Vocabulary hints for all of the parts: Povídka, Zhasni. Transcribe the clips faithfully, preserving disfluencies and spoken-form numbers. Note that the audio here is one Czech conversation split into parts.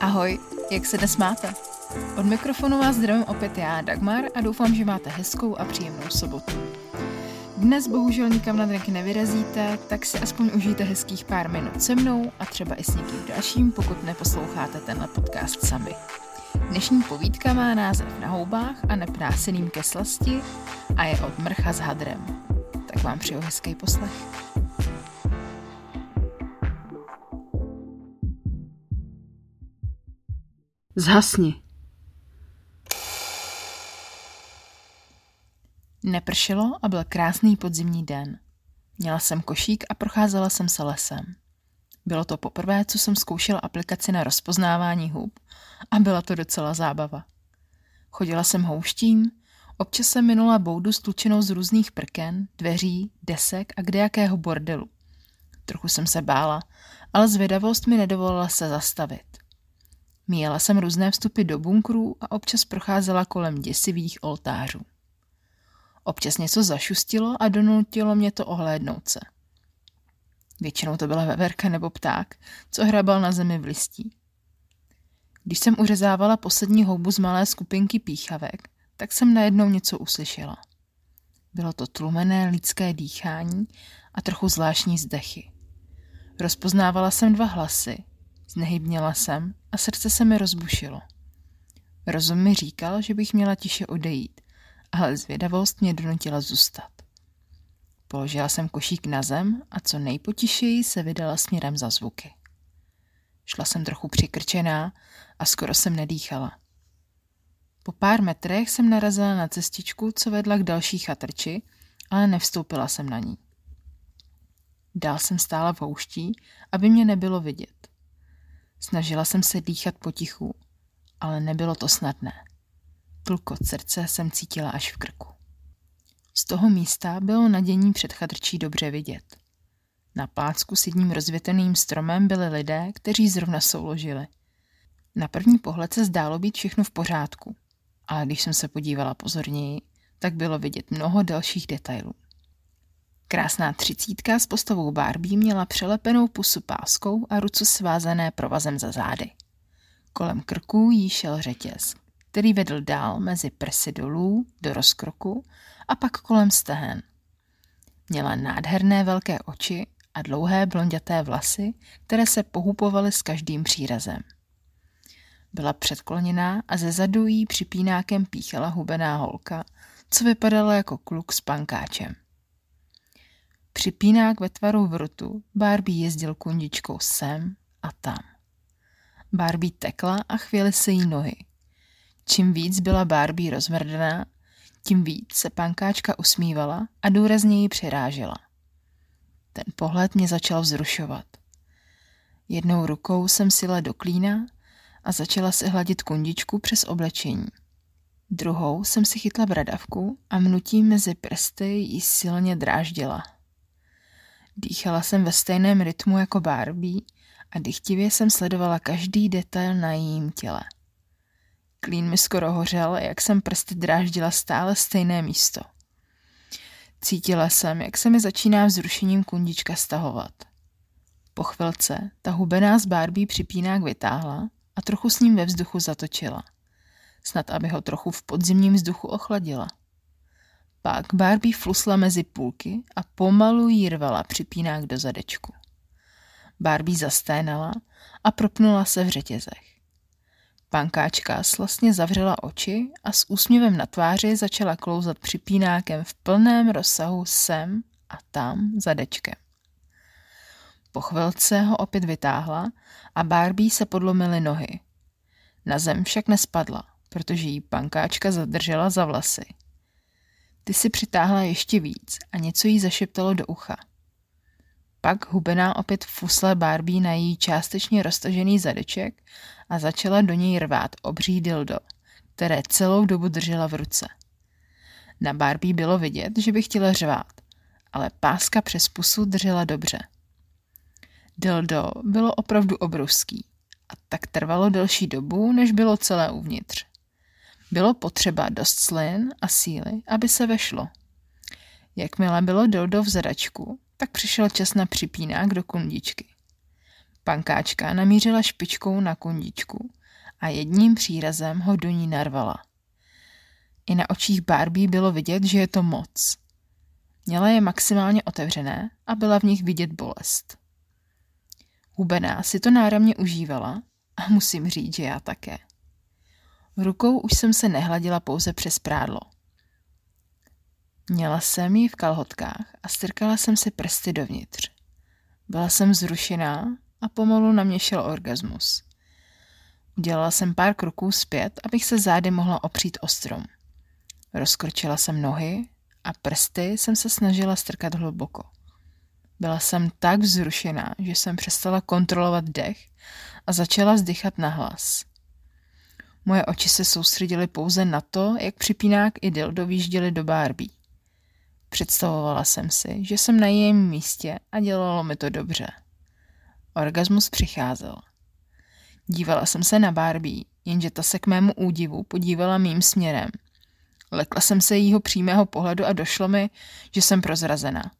Ahoj, jak se dnes máte? Od mikrofonu vás zdravím opět já, Dagmar, a doufám, že máte hezkou a příjemnou sobotu. Dnes bohužel nikam na drinky nevyrazíte, tak si aspoň užijte hezkých pár minut se mnou a třeba i s někým dalším, pokud neposloucháte tenhle podcast sami. Dnešní povídka má název Na houbách a nepráseným ke slasti a je od Mrcha s hadrem. Tak vám přeju hezký poslech. Zhasni. Nepršelo a byl krásný podzimní den. Měla jsem košík a procházela jsem se lesem. Bylo to poprvé, co jsem zkoušela aplikaci na rozpoznávání hub a byla to docela zábava. Chodila jsem houštím, občas jsem minula boudu stlučenou z různých prken, dveří, desek a kdejakého bordelu. Trochu jsem se bála, ale zvědavost mi nedovolila se zastavit. Míjela jsem různé vstupy do bunkrů a občas procházela kolem děsivých oltářů. Občas něco zašustilo a donutilo mě to ohlédnout se. Většinou to byla veverka nebo pták, co hrabal na zemi v listí. Když jsem uřezávala poslední houbu z malé skupinky píchavek, tak jsem najednou něco uslyšela. Bylo to tlumené lidské dýchání a trochu zvláštní zdechy. Rozpoznávala jsem dva hlasy, znehybněla jsem a srdce se mi rozbušilo. Rozum mi říkal, že bych měla tiše odejít, ale zvědavost mě donutila zůstat. Položila jsem košík na zem a co nejpotišeji se vydala směrem za zvuky. Šla jsem trochu přikrčená a skoro jsem nedýchala. Po pár metrech jsem narazila na cestičku, co vedla k další chatrči, ale nevstoupila jsem na ní. Dál jsem stála v houští, aby mě nebylo vidět. Snažila jsem se dýchat potichu, ale nebylo to snadné. Tlukot srdce jsem cítila až v krku. Z toho místa bylo nadění před chatrčí dobře vidět. Na plácku s jedním rozvěteným stromem byli lidé, kteří zrovna souložili. Na první pohled se zdálo být všechno v pořádku, ale když jsem se podívala pozorněji, tak bylo vidět mnoho dalších detailů. Krásná třicítka s postavou Barbie měla přelepenou pusu páskou a ruce svázané provazem za zády. Kolem krku jí šel řetěz, který vedl dál mezi prsy dolů do rozkroku a pak kolem stehen. Měla nádherné velké oči a dlouhé blonděté vlasy, které se pohupovaly s každým přírazem. Byla předkloněná a zezadu jí připínákem píchala hubená holka, co vypadala jako kluk s pankáčem. Připínák ve tvaru vrutu Barbie jezdil kundičkou sem a tam. Barbie tekla a chvěly se jí nohy. Čím víc byla Barbie rozmrdaná, tím víc se pankáčka usmívala a důrazněji přirážela. Ten pohled mě začal vzrušovat. Jednou rukou jsem syla do klína a začala si hladit kundičku přes oblečení. Druhou jsem si chytla bradavku a mnotím mezi prsty ji silně dráždila. Dýchala jsem ve stejném rytmu jako Barbie a dychtivě jsem sledovala každý detail na jejím těle. Klín mi skoro hořel, jak jsem prsty dráždila stále stejné místo. Cítila jsem, jak se mi začíná vzrušením kundička stahovat. Po chvilce ta hubená z Barbie připínák vytáhla a trochu s ním ve vzduchu zatočila. Snad aby ho trochu v podzimním vzduchu ochladila. Pak Barbie flusla mezi půlky a pomalu jí rvala připínák do zadečku. Barbie zasténala a propnula se v řetězech. Pankáčka slastně zavřela oči a s úsměvem na tváři začala klouzat připínákem v plném rozsahu sem a tam zadečkem. Po chvilce ho opět vytáhla a Barbie se podlomily nohy. Na zem však nespadla, protože jí pankáčka zadržela za vlasy. Ty si přitáhla ještě víc a něco jí zašeptalo do ucha. Pak hubená opět fusla Barbie na její částečně roztažený zadeček a začala do něj rvát obří dildo, které celou dobu držela v ruce. Na Barbie bylo vidět, že by chtěla řvát, ale páska přes pusu držela dobře. Dildo bylo opravdu obrovský a tak trvalo delší dobu, než bylo celé uvnitř. Bylo potřeba dost slin a síly, aby se vešlo. Jakmile bylo dildo v zadačku, tak přišel čas na připínák do kundičky. Pankáčka namířila špičkou na kundičku a jedním přírazem ho do ní narvala. I na očích Barbie bylo vidět, že je to moc. Měla je maximálně otevřené a byla v nich vidět bolest. Hubená si to náramně užívala a musím říct, že já také. Rukou už jsem se nehladila pouze přes prádlo. Měla jsem ji v kalhotkách a strkala jsem si prsty dovnitř. Byla jsem zrušená a pomalu na mě šel orgasmus. Udělala jsem pár kroků zpět, abych se zády mohla opřít o strom. Rozkročila jsem nohy a prsty jsem se snažila strkat hluboko. Byla jsem tak vzrušená, že jsem přestala kontrolovat dech a začala vzdychat nahlas. Moje oči se soustředily pouze na to, jak připínák i dildo výjížděly do Barbie. Představovala jsem si, že jsem na jejím místě a dělalo mi to dobře. Orgasmus přicházel. Dívala jsem se na Barbie, jenže ta se k mému údivu podívala mým směrem. Lekla jsem se jejího přímého pohledu a došlo mi, že jsem prozrazená.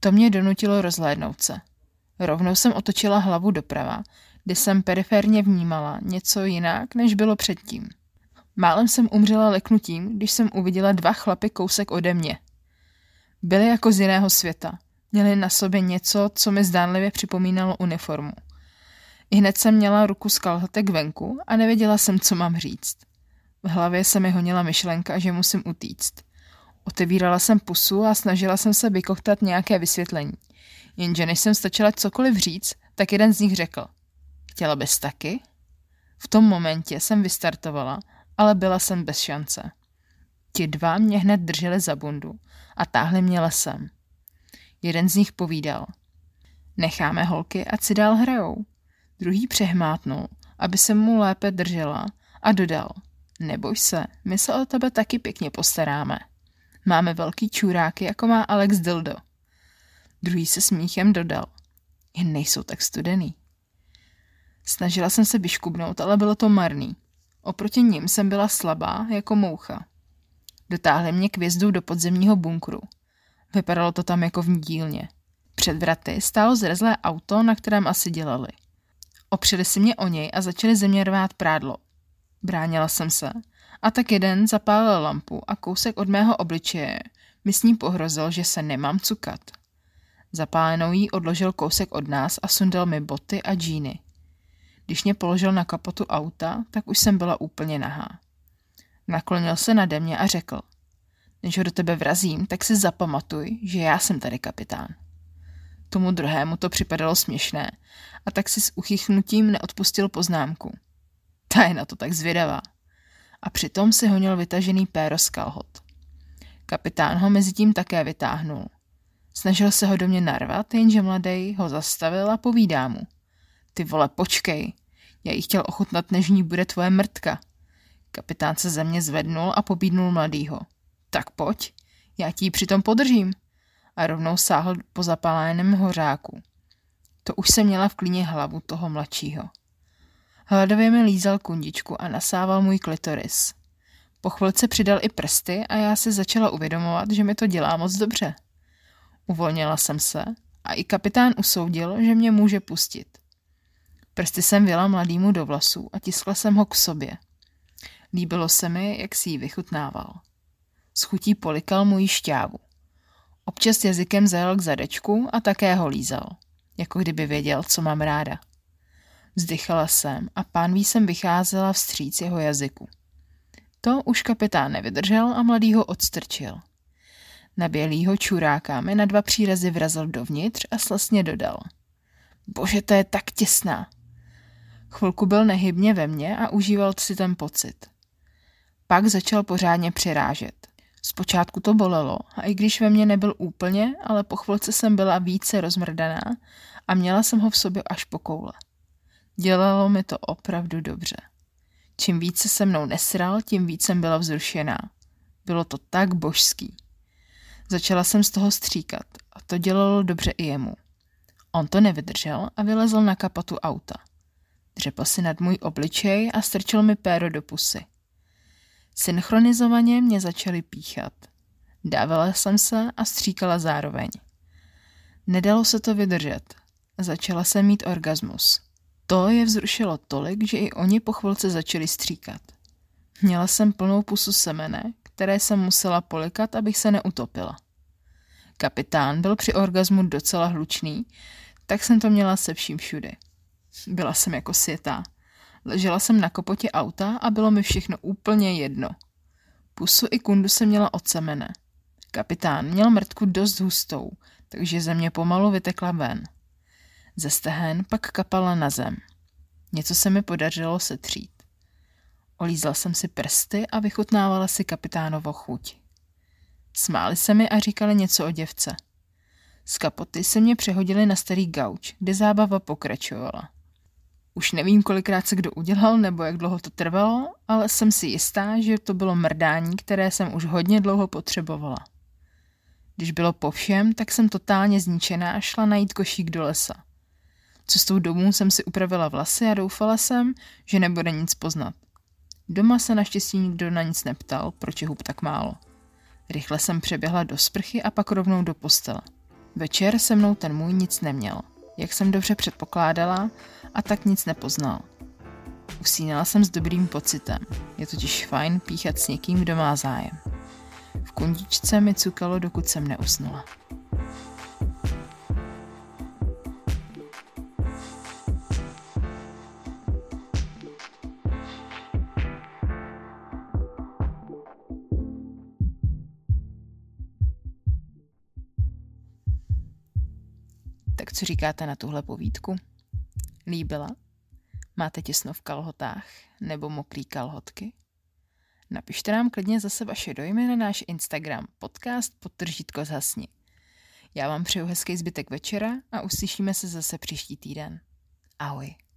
To mě donutilo rozhlédnout se. Rovnou jsem otočila hlavu doprava, kde jsem periferně vnímala něco jinak, než bylo předtím. Málem jsem umřela leknutím, když jsem uviděla dva chlapy kousek ode mě. Byli jako z jiného světa. Měli na sobě něco, co mi zdánlivě připomínalo uniformu. Ihned jsem měla ruku z kalhotek venku a nevěděla jsem, co mám říct. V hlavě se mi honila myšlenka, že musím utíct. Otevírala jsem pusu a snažila jsem se vykoktat nějaké vysvětlení. Jenže než jsem stačila cokoliv říct, tak jeden z nich řekl: "Chtěla bys taky?" V tom momentě jsem vystartovala, ale byla jsem bez šance. Ti dva mě hned drželi za bundu a táhli mě lesem. Jeden z nich povídal: "Necháme holky, ať si dál hrajou." Druhý přehmátnul, aby se mu lépe držela, a dodal: "Neboj se, my se o tebe taky pěkně postaráme. Máme velký čůráky, jako má Alex dildo." Druhý se smíchem dodal: "Jen nejsou tak studený." Snažila jsem se vyškubnout, ale bylo to marný. Oproti nim jsem byla slabá jako moucha. Dotáhli mě k vjezdu do podzemního bunkru. Vypadalo to tam jako v dílně. Před vraty stálo zrezlé auto, na kterém asi dělali. Opřeli si mě o něj a začali ze mě rvát prádlo. Bránila jsem se. A tak jeden zapálil lampu a kousek od mého obličeje mi s ní pohrozil, že se nemám cukat. Zapálenou jí odložil kousek od nás a sundal mi boty a džíny. Když mě položil na kapotu auta, tak už jsem byla úplně nahá. Naklonil se nade mě a řekl: "Než ho do tebe vrazím, tak si zapamatuj, že já jsem tady kapitán." Tomu druhému to připadalo směšné a tak si s uchychnutím neodpustil poznámku: "Ta je na to tak zvědavá." A přitom si honil vytažený péro z kalhot. Kapitán ho mezitím také vytáhnul. Snažil se ho do mě narvat, jenže mladej ho zastavil a povídá mu: "Ty vole, počkej, já jí chtěl ochutnat, než ní bude tvoje mrtka." Kapitán se ze mě zvednul a pobídnul mladýho: "Tak pojď, já ti ji přitom podržím." A rovnou sáhl po zapáleném hořáku. To už se měla v klíně hlavu toho mladšího. Hladově mi lízal kundičku a nasával můj klitoris. Po chvilce přidal i prsty a já si začala uvědomovat, že mi to dělá moc dobře. Uvolnila jsem se a i kapitán usoudil, že mě může pustit. Prsty jsem vjela mladýmu do vlasů a tiskla jsem ho k sobě. Líbilo se mi, jak si ji vychutnával. S chutí polikal moji šťávu. Občas jazykem zajel k zadečku a také ho lízal, jako kdyby věděl, co mám ráda. Vzdychala jsem a pánví jsem vycházela vstříc jeho jazyku. To už kapitán nevydržel a mladýho odstrčil. Na bělýho čuráka mi na dva přírazy vrazil dovnitř a slastně dodal: "Bože, to je tak těsná." Chvilku byl nehybně ve mně a užíval si ten pocit. Pak začal pořádně přirážet. Zpočátku to bolelo a i když ve mně nebyl úplně, ale po chvilce jsem byla více rozmrdaná a měla jsem ho v sobě až po koule. Dělalo mi to opravdu dobře. Čím více se mnou nesral, tím víc jsem byla vzrušená. Bylo to tak božský. Začala jsem z toho stříkat a to dělalo dobře i jemu. On to nevydržel a vylezl na kapotu auta. Dřepl si nad můj obličej a strčil mi péro do pusy. Synchronizovaně mě začaly píchat. Dávala jsem se a stříkala zároveň. Nedalo se to vydržet. Začala jsem mít orgasmus. To je vzrušilo tolik, že i oni po chvilce začali stříkat. Měla jsem plnou pusu semene, které jsem musela polikat, abych se neutopila. Kapitán byl při orgazmu docela hlučný, tak jsem to měla se vším všudy. Byla jsem jako světá. Ležela jsem na kopotě auta a bylo mi všechno úplně jedno. Pusu i kundu jsem měla od semene. Kapitán měl mrtku dost hustou, takže ze mě pomalu vytekla ven. Ze stehen pak kapala na zem. Něco se mi podařilo setřít. Olízla jsem si prsty a vychutnávala si kapitánovo chuť. Smáli se mi a říkali něco o děvce. Z kapoty se mě přehodili na starý gauč, kde zábava pokračovala. Už nevím, kolikrát se kdo udělal nebo jak dlouho to trvalo, ale jsem si jistá, že to bylo mrdání, které jsem už hodně dlouho potřebovala. Když bylo po všem, tak jsem totálně zničená a šla najít košík do lesa. Cestou domů jsem si upravila vlasy a doufala jsem, že nebude nic poznat. Doma se naštěstí nikdo na nic neptal, proč je hub tak málo. Rychle jsem přeběhla do sprchy a pak rovnou do postele. Večer se mnou ten můj nic neměl, jak jsem dobře předpokládala, a tak nic nepoznal. Usínala jsem s dobrým pocitem, je totiž fajn píchat s někým, kdo má zájem. V kundičce mi cukalo, dokud jsem neusnula. Tak co říkáte na tuhle povídku? Líbila? Máte těsno v kalhotách nebo mokrý kalhotky? Napište nám klidně zase vaše dojmy na náš Instagram podcast podtržítko Zhasni. Já vám přeju hezký zbytek večera a uslyšíme se zase příští týden. Ahoj.